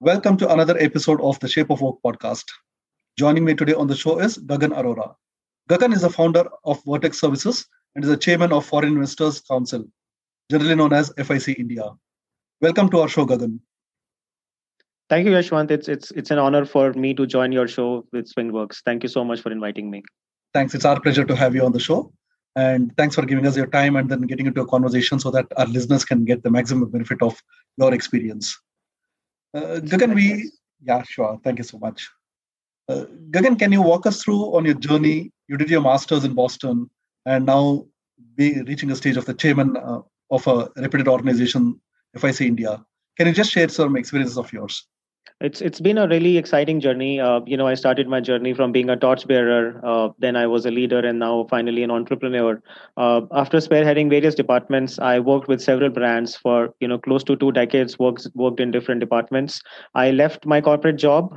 Welcome to another episode of the Shape of Work podcast. Joining me today on the show is Gagan Arora. Gagan is the founder of Vertex Services and is the chairman of Foreign Investors Council, generally known as FIC India. Welcome to our show, Gagan. Thank you, Yashwant. It's an honor for me to join your show with Springworks. Thank you so much for inviting me. Thanks. It's our pleasure to have you on the show. And thanks for giving us your time and then getting into a conversation so that our listeners can get the maximum benefit of your experience. Gagan, Thank you so much. Gagan, can you walk us through on your journey? You did your master's in Boston and now be reaching a stage of the chairman of a reputed organization, FIC India. Can you just share some experiences of yours? It's been a really exciting journey. I started my journey from being a torchbearer, then I was a leader, and now finally an entrepreneur. After spearheading various departments, I worked with several brands for close to 2 decades. Worked in different departments. I left my corporate job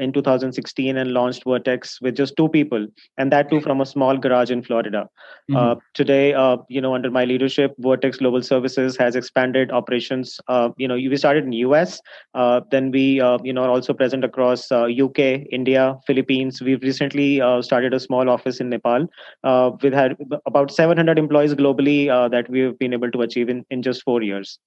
in 2016 and launched Vertex with just 2 people, and that too from a small garage in Florida. Mm-hmm. Today, under my leadership, Vertex Global Services has expanded operations. We started in U.S., then we are also present across UK, India, Philippines. We've recently started a small office in Nepal with about 700 employees globally that we've been able to achieve in just 4 years.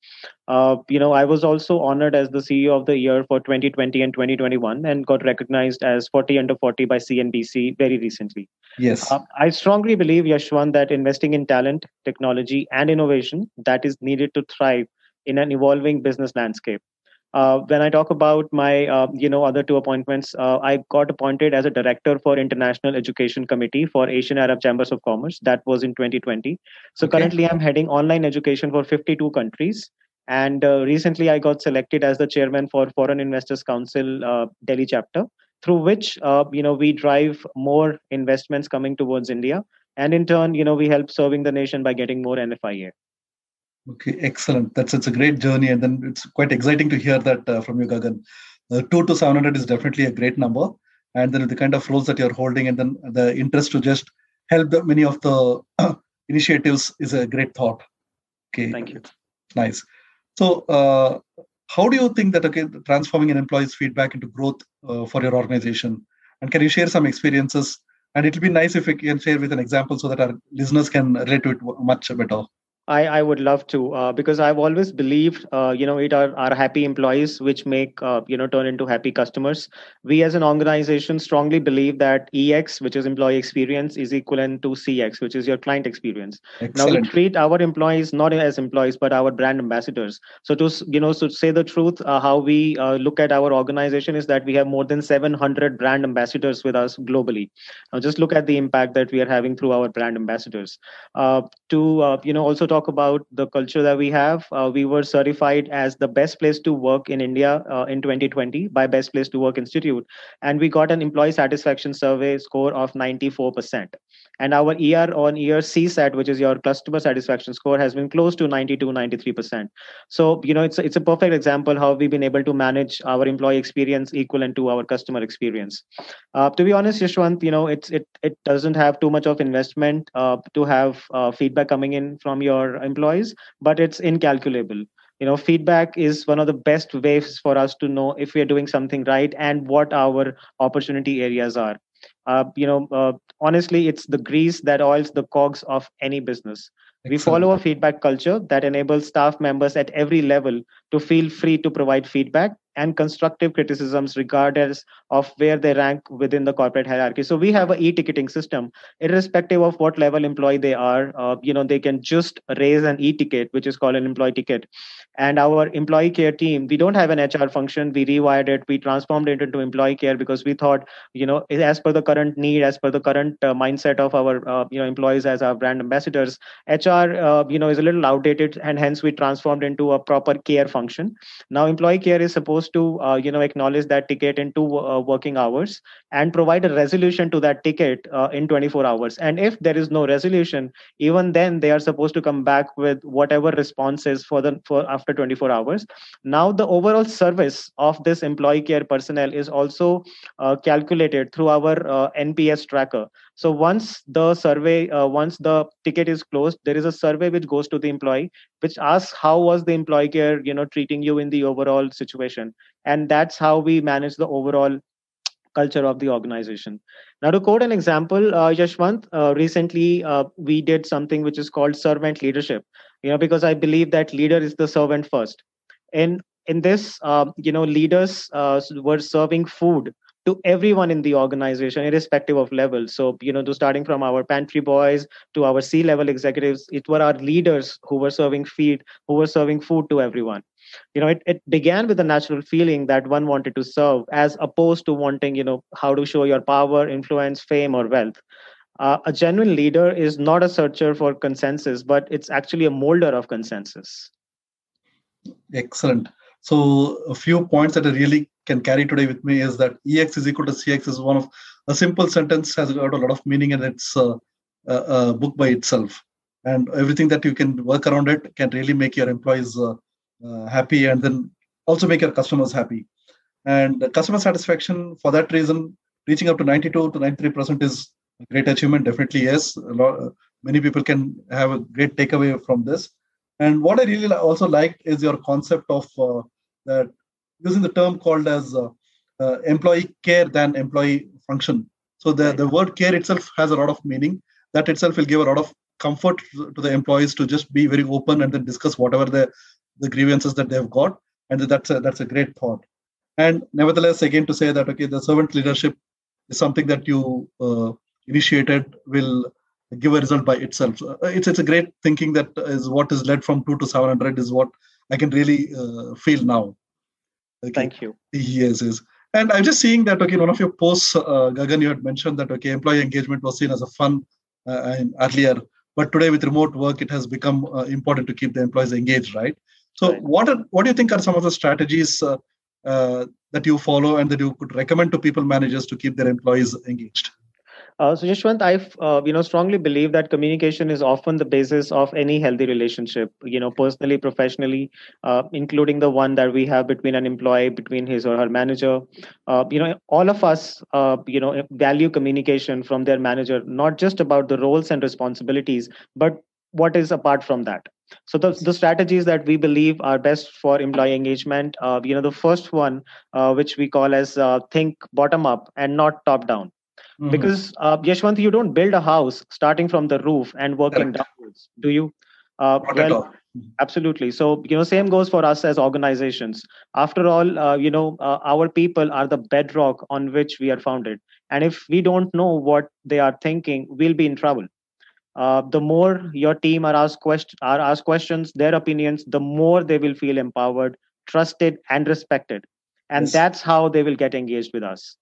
I was also honored as the CEO of the year for 2020 and 2021 and got recognized as 40 under 40 by CNBC very recently. Yes. I strongly believe, Yashwan, that investing in talent, technology, and innovation that is needed to thrive in an evolving business landscape. When I talk about my, other 2 appointments, I got appointed as a director for International Education Committee for Asian Arab Chambers of Commerce. That was in 2020. So Currently I'm heading online education for 52 countries. And recently I got selected as the chairman for Foreign Investors Council Delhi chapter, through which, we drive more investments coming towards India. And in turn, we help serving the nation by getting more NFIA. Okay, excellent. It's a great journey. And then it's quite exciting to hear that from you, Gagan. 2 to 700 is definitely a great number. And then the kind of roles that you're holding and then the interest to just help many of the initiatives is a great thought. Okay. Thank you. Nice. So how do you think that, transforming an employee's feedback into growth for your organization? And can you share some experiences? And it'll be nice if you can share with an example so that our listeners can relate to it much better. I would love to because I've always believed, it are our happy employees which make, turn into happy customers. We as an organization strongly believe that EX, which is employee experience, is equivalent to CX, which is your client experience. Excellent. Now, we treat our employees not as employees, but our brand ambassadors. So to say the truth, how we look at our organization is that we have more than 700 brand ambassadors with us globally. Now, just look at the impact that we are having through our brand ambassadors. Also talk about the culture that we have. We were certified as the best place to work in India in 2020 by Best Place to Work Institute. And we got an employee satisfaction survey score of 94%. And our year-on-year CSAT, which is your customer satisfaction score, has been close to 92, 93%. So, it's a perfect example how we've been able to manage our employee experience equivalent to our customer experience. To be honest, Yashwant, it doesn't have too much of investment to have feedback coming in from your employees, but it's incalculable. Feedback is one of the best ways for us to know if we are doing something right and what our opportunity areas are. Honestly, it's the grease that oils the cogs of any business. Excellent. We follow a feedback culture that enables staff members at every level to feel free to provide feedback and constructive criticisms regardless of where they rank within the corporate hierarchy. So we have an e-ticketing system, irrespective of what level employee they are. They can just raise an e-ticket, which is called an employee ticket. And our employee care team, we don't have an HR function. We rewired it. We transformed it into employee care because we thought, as per the current need, as per the current mindset of our, employees as our brand ambassadors, HR, is a little outdated, and hence we transformed into a proper care function. Now, employee care is supposed to, acknowledge that ticket in 2 working hours and provide a resolution to that ticket in 24 hours. And if there is no resolution, even then they are supposed to come back with whatever responses for after 24 hours. Now, the overall service of this employee care personnel is also calculated through our NPS tracker. So once the ticket is closed, there is a survey which goes to the employee, which asks how was the employee care, treating you in the overall situation. And that's how we manage the overall culture of the organization. Now, to quote an example, Yashwant, recently we did something which is called servant leadership, because I believe that leader is the servant first. In this, leaders were serving food to everyone in the organization, irrespective of level. So, to starting from our pantry boys to our C-level executives, it were our leaders who were serving food to everyone. It began with a natural feeling that one wanted to serve as opposed to wanting, how to show your power, influence, fame, or wealth. A genuine leader is not a searcher for consensus, but it's actually a molder of consensus. Excellent. So a few points that I really can carry today with me is that EX is equal to CX is one of a simple sentence has got a lot of meaning, and it's a book by itself. And everything that you can work around it can really make your employees happy, and then also make your customers happy. And customer satisfaction, for that reason, reaching up to 92 to 93% is a great achievement. Definitely, yes. Many people can have a great takeaway from this. And what I really also liked is your concept of that using the term called as employee care than employee function. So the word care itself has a lot of meaning. That itself will give a lot of comfort to the employees to just be very open and then discuss whatever the grievances that they've got, and that's a great thought. And nevertheless, again, to say that, okay, the servant leadership is something that you initiated will give a result by itself. It's a great thinking that is what is led from 2 to 700 is what I can really feel now. Okay. Thank you. Yes. And I'm just seeing that, okay, in one of your posts, Gagan, you had mentioned that, okay, employee engagement was seen as a fun earlier, but today with remote work, it has become important to keep the employees engaged, right? So what do you think are some of the strategies that you follow and that you could recommend to people managers to keep their employees engaged? So Yashwant, I strongly believe that communication is often the basis of any healthy relationship, personally, professionally, including the one that we have between an employee, between his or her manager. All of us, value communication from their manager, not just about the roles and responsibilities, but what is apart from that. So the strategies that we believe are best for employee engagement, the first one, which we call as think bottom up and not top down. Mm-hmm. Because Yashwant, you don't build a house starting from the roof and working downwards, do you? Absolutely. So, same goes for us as organizations. After all, our people are the bedrock on which we are founded. And if we don't know what they are thinking, we'll be in trouble. The more your team are asked questions, their opinions, the more they will feel empowered, trusted, and respected. And that's how they will get engaged with us.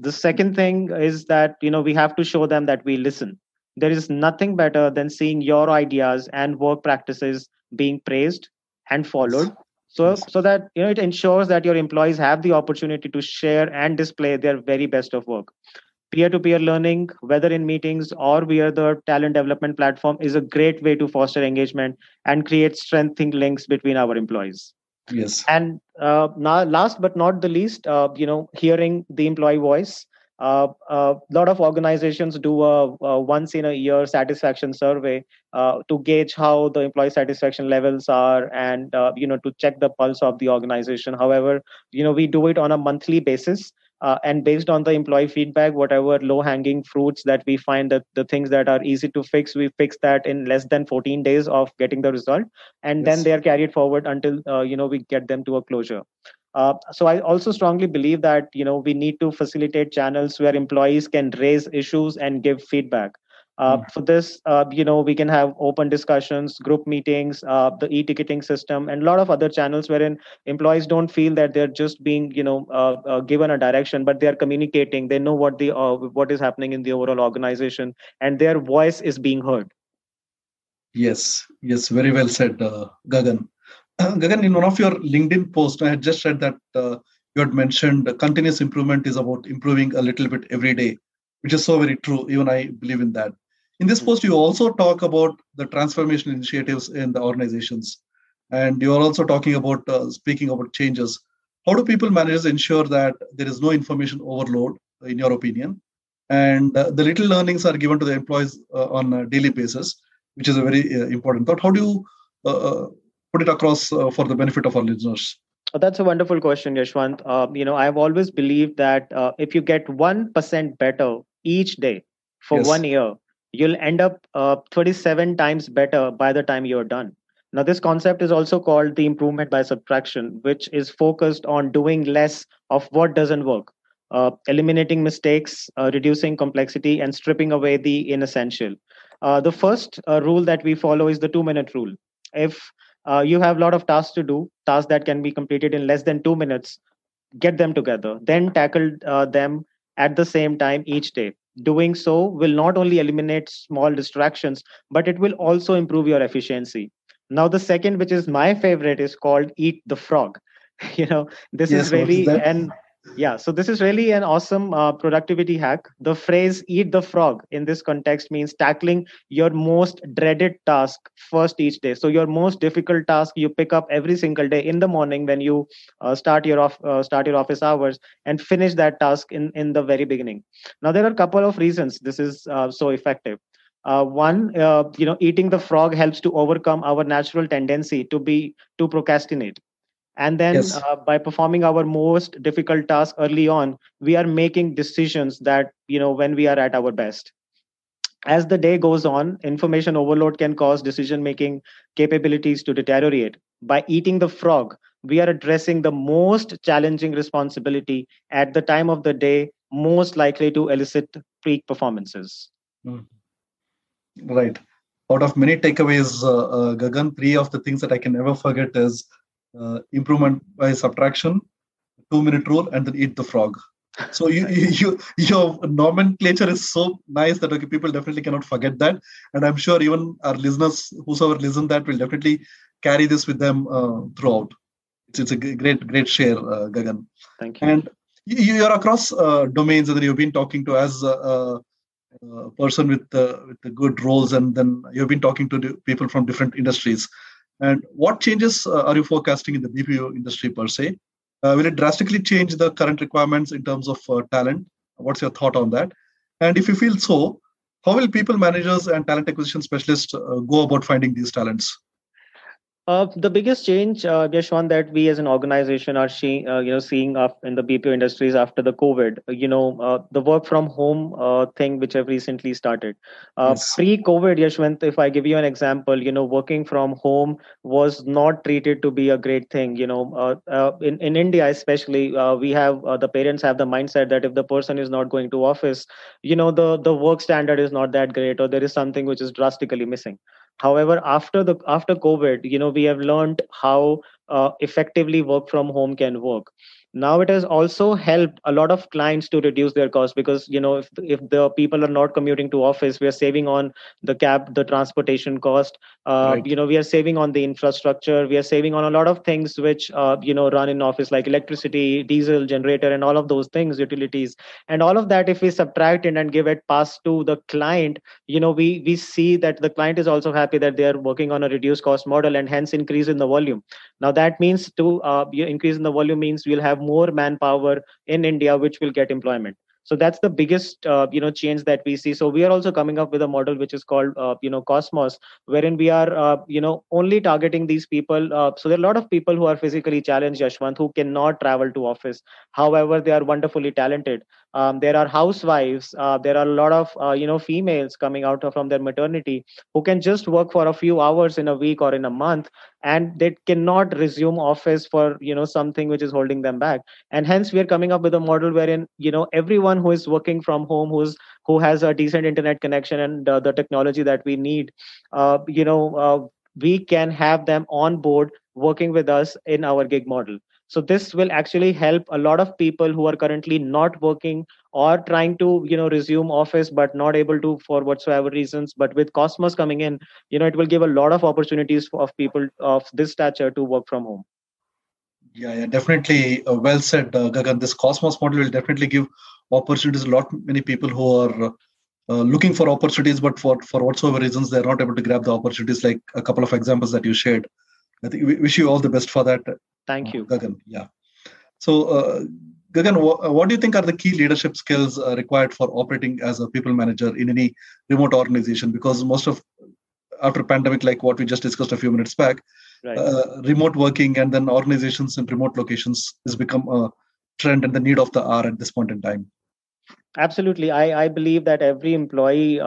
The second thing is that, we have to show them that we listen. There is nothing better than seeing your ideas and work practices being praised and followed. So that, it ensures that your employees have the opportunity to share and display their very best of work. Peer-to-peer learning, whether in meetings or via the talent development platform, is a great way to foster engagement and create strengthening links between our employees. Yes. And now, last but not the least, hearing the employee voice. A lot of organizations do a once in a year satisfaction survey to gauge how the employee satisfaction levels are and, to check the pulse of the organization. However, we do it on a monthly basis. And based on the employee feedback, whatever low-hanging fruits that we find, that the things that are easy to fix, we fix that in less than 14 days of getting the result. And then they are carried forward until, we get them to a closure. So I also strongly believe that, we need to facilitate channels where employees can raise issues and give feedback. For this, we can have open discussions, group meetings, the e-ticketing system, and a lot of other channels wherein employees don't feel that they're just being, given a direction, but they are communicating. They know what is happening in the overall organization, and their voice is being heard. Yes, very well said, Gagan. Gagan, in one of your LinkedIn posts, I had just read that you had mentioned continuous improvement is about improving a little bit every day, which is so very true. Even I believe in that. In this post, you also talk about the transformation initiatives in the organizations. And you are also talking about speaking about changes. How do people managers ensure that there is no information overload, in your opinion? And the little learnings are given to the employees on a daily basis, which is a very important thought. How do you put it across for the benefit of our listeners? Oh, that's a wonderful question, Yashwant. I've always believed that if you get 1% better each day for 1 year, you'll end up 37 times better by the time you're done. Now, this concept is also called the improvement by subtraction, which is focused on doing less of what doesn't work, eliminating mistakes, reducing complexity, and stripping away the inessential. The first rule that we follow is the 2-minute rule. If you have a lot of tasks to do, tasks that can be completed in less than 2 minutes, get them together, then tackle them at the same time each day. Doing so will not only eliminate small distractions, but it will also improve your efficiency. Now, the second, which is my favorite, is called eat the frog. So this is really an awesome productivity hack. The phrase eat the frog in this context means tackling your most dreaded task first each day. So your most difficult task you pick up every single day in the morning when you start your office hours, and finish that task in the very beginning. Now, there are a couple of reasons this is so effective. One, eating the frog helps to overcome our natural tendency to procrastinate. And then by performing our most difficult task early on, we are making decisions that, when we are at our best. As the day goes on, information overload can cause decision-making capabilities to deteriorate. By eating the frog, we are addressing the most challenging responsibility at the time of the day, most likely to elicit peak performances. Right. Out of many takeaways, Gagan, three of the things that I can never forget is improvement by subtraction, 2-minute rule, and then eat the frog. So your nomenclature is so nice that people definitely cannot forget that. And I'm sure even our listeners, whosoever listen that, will definitely carry this with them throughout. It's a great share, Gagan. Thank you. And you're across domains, and you've been talking to as a person with the good roles, and then you've been talking to people from different industries. And what changes are you forecasting in the BPO industry per se? Will it drastically change the current requirements in terms of talent? What's your thought on that? And if you feel so, how will people managers and talent acquisition specialists go about finding these talents? The biggest change, Yashwan, that we as an organization are seeing in the BPO industries after the COVID, the work from home thing, which I've recently started. Pre-COVID, Yashwan, if I give you an example, working from home was not treated to be a great thing. In India, especially, we have the parents have the mindset that if the person is not going to office, the work standard is not that great, or there is something which is drastically missing. However, after COVID, we have learned how effectively work from home can work. Now, it has also helped a lot of clients to reduce their costs because, if the people are not commuting to office, we are saving on the cab, the transportation cost. We are saving on the infrastructure. We are saving on a lot of things which, run in office, like electricity, diesel, generator, and all of those things, utilities. And all of that, if we subtract it and give it pass to the client, we see that the client is also happy that they are working on a reduced cost model and hence increase in the volume. Now, that means increase in the volume means we'll have more manpower in India, which will get employment. So that's the biggest, change that we see. So we are also coming up with a model which is called, Cosmos, wherein we are, only targeting these people. So there are a lot of people who are physically challenged, Yashwant, who cannot travel to office. However, they are wonderfully talented. There are housewives. There are a lot of females coming out from their maternity who can just work for a few hours in a week or in a month, and they cannot resume office for something which is holding them back. And hence, we are coming up with a model wherein everyone who is working from home, who has a decent internet connection and the technology that we need, we can have them on board working with us in our gig model. So this will actually help a lot of people who are currently not working or trying to, resume office, but not able to for whatsoever reasons. But with Cosmos coming in, it will give a lot of opportunities of people of this stature to work from home. Yeah, definitely. Well said, Gagan. This Cosmos model will definitely give opportunities to many people who are looking for opportunities, but for whatsoever reasons, they're not able to grab the opportunities, like a couple of examples that you shared. I think we wish you all the best for that. Thank you, Gagan. Yeah. So, Gagan, what do you think are the key leadership skills required for operating as a people manager in any remote organization? Because after pandemic, like what we just discussed a few minutes back, right, remote working and then organizations in remote locations has become a trend and the need of the hour at this point in time. Absolutely. I believe that every employee,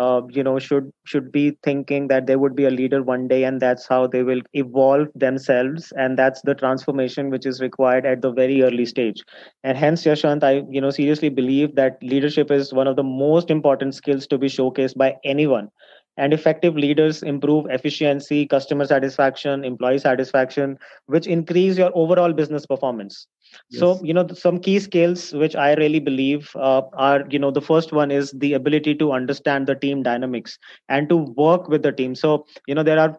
should be thinking that they would be a leader one day, and that's how they will evolve themselves. And that's the transformation which is required at the very early stage. And hence, Yashant, I, seriously believe that leadership is one of the most important skills to be showcased by anyone. And effective leaders improve efficiency, customer satisfaction, employee satisfaction, which increase your overall business performance. Yes. So, some key skills which I really believe are, the first one is the ability to understand the team dynamics and to work with the team. So, there are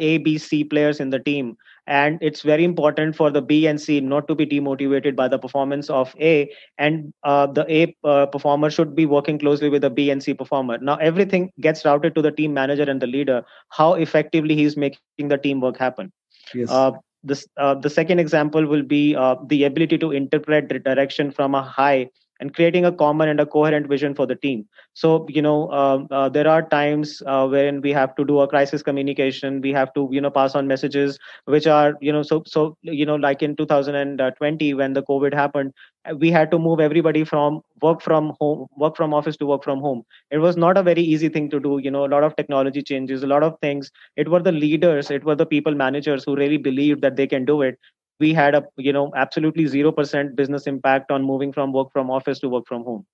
A, B, C players in the team. And it's very important for the B and C not to be demotivated by the performance of A, and the A performer should be working closely with the B and C performer. Now, everything gets routed to the team manager and the leader, how effectively he's making the teamwork happen. Yes. The second example will be the ability to interpret direction from a high and creating a common and a coherent vision for the team. So, there are times wherein we have to do a crisis communication. We have to, pass on messages which are, like in 2020 when the COVID happened, we had to move everybody from work from office to work from home. It was not a very easy thing to do. A lot of technology changes, a lot of things. It were the leaders, it were the people managers who really believed that they can do it. We had a, absolutely 0% business impact on moving from work from office to work from home.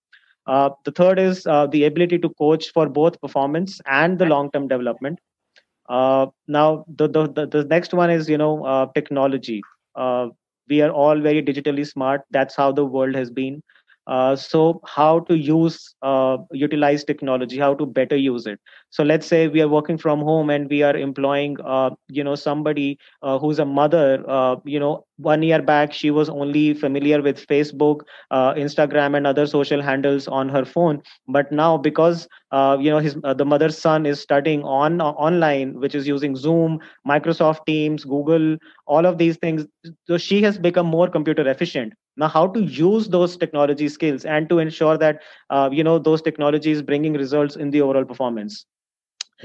The third is the ability to coach for both performance and the long-term development. Now, the next one is, technology. We are all very digitally smart. That's how the world has been. So how to utilize technology, how to better use it. So let's say we are working from home and we are employing, somebody who's a mother, 1 year back, she was only familiar with Facebook, Instagram, and other social handles on her phone. But now, because the mother's son is studying online, which is using Zoom, Microsoft Teams, Google, all of these things, so she has become more computer efficient. Now, how to use those technology skills and to ensure that those technologies bringing results in the overall performance.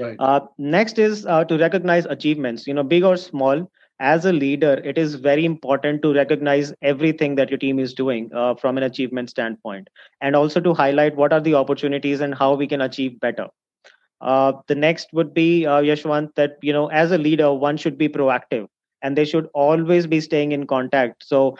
Right. Next is to recognize achievements, big or small. As a leader, it is very important to recognize everything that your team is doing from an achievement standpoint, and also to highlight what are the opportunities and how we can achieve better. The next would be, Yashwant, that, as a leader, one should be proactive and they should always be staying in contact. So,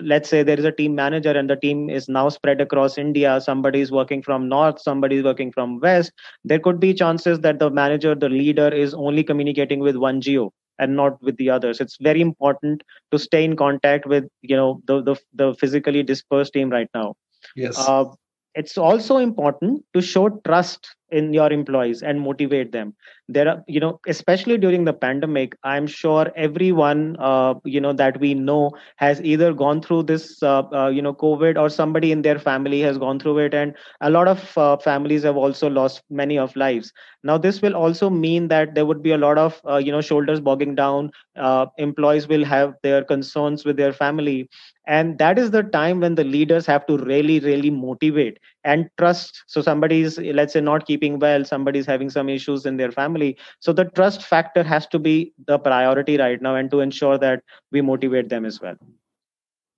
let's say there is a team manager and the team is now spread across India. Somebody is working from north, somebody is working from west. There could be chances that the manager, the leader, is only communicating with one geo and not with the others. It's very important to stay in contact with, the physically dispersed team right now. Yes. It's also important to show trust in your employees and motivate them. There are, especially during the pandemic, I'm sure everyone, that we know has either gone through this, COVID, or somebody in their family has gone through it. And a lot of families have also lost many of lives. Now, this will also mean that there would be a lot of, shoulders bogging down. Employees will have their concerns with their family. And that is the time when the leaders have to really, really motivate and trust. So somebody is, let's say, not keeping well, somebody's having some issues in their family. So the trust factor has to be the priority right now, and to ensure that we motivate them as well.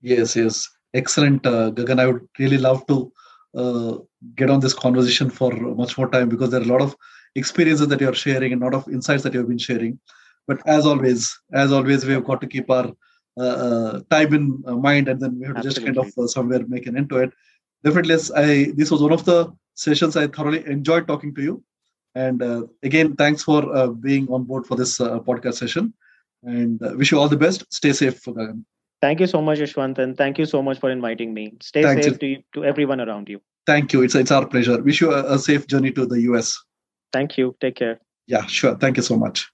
Yes, yes. Excellent, Gagan. I would really love to get on this conversation for much more time, because there are a lot of experiences that you're sharing and a lot of insights that you've been sharing. But as always, we've got to keep our time in mind, and then we have to Absolutely. Just kind of somewhere make an end to it. Definitely, this was one of the sessions I thoroughly enjoyed talking to you. And again, thanks for being on board for this podcast session. And wish you all the best. Stay safe, Gagan. Thank you so much, Yashwant, and thank you so much for inviting me. Stay Thanks. Safe to everyone around you. Thank you. It's our pleasure. Wish you a safe journey to the US. Thank you. Take care. Yeah, sure. Thank you so much.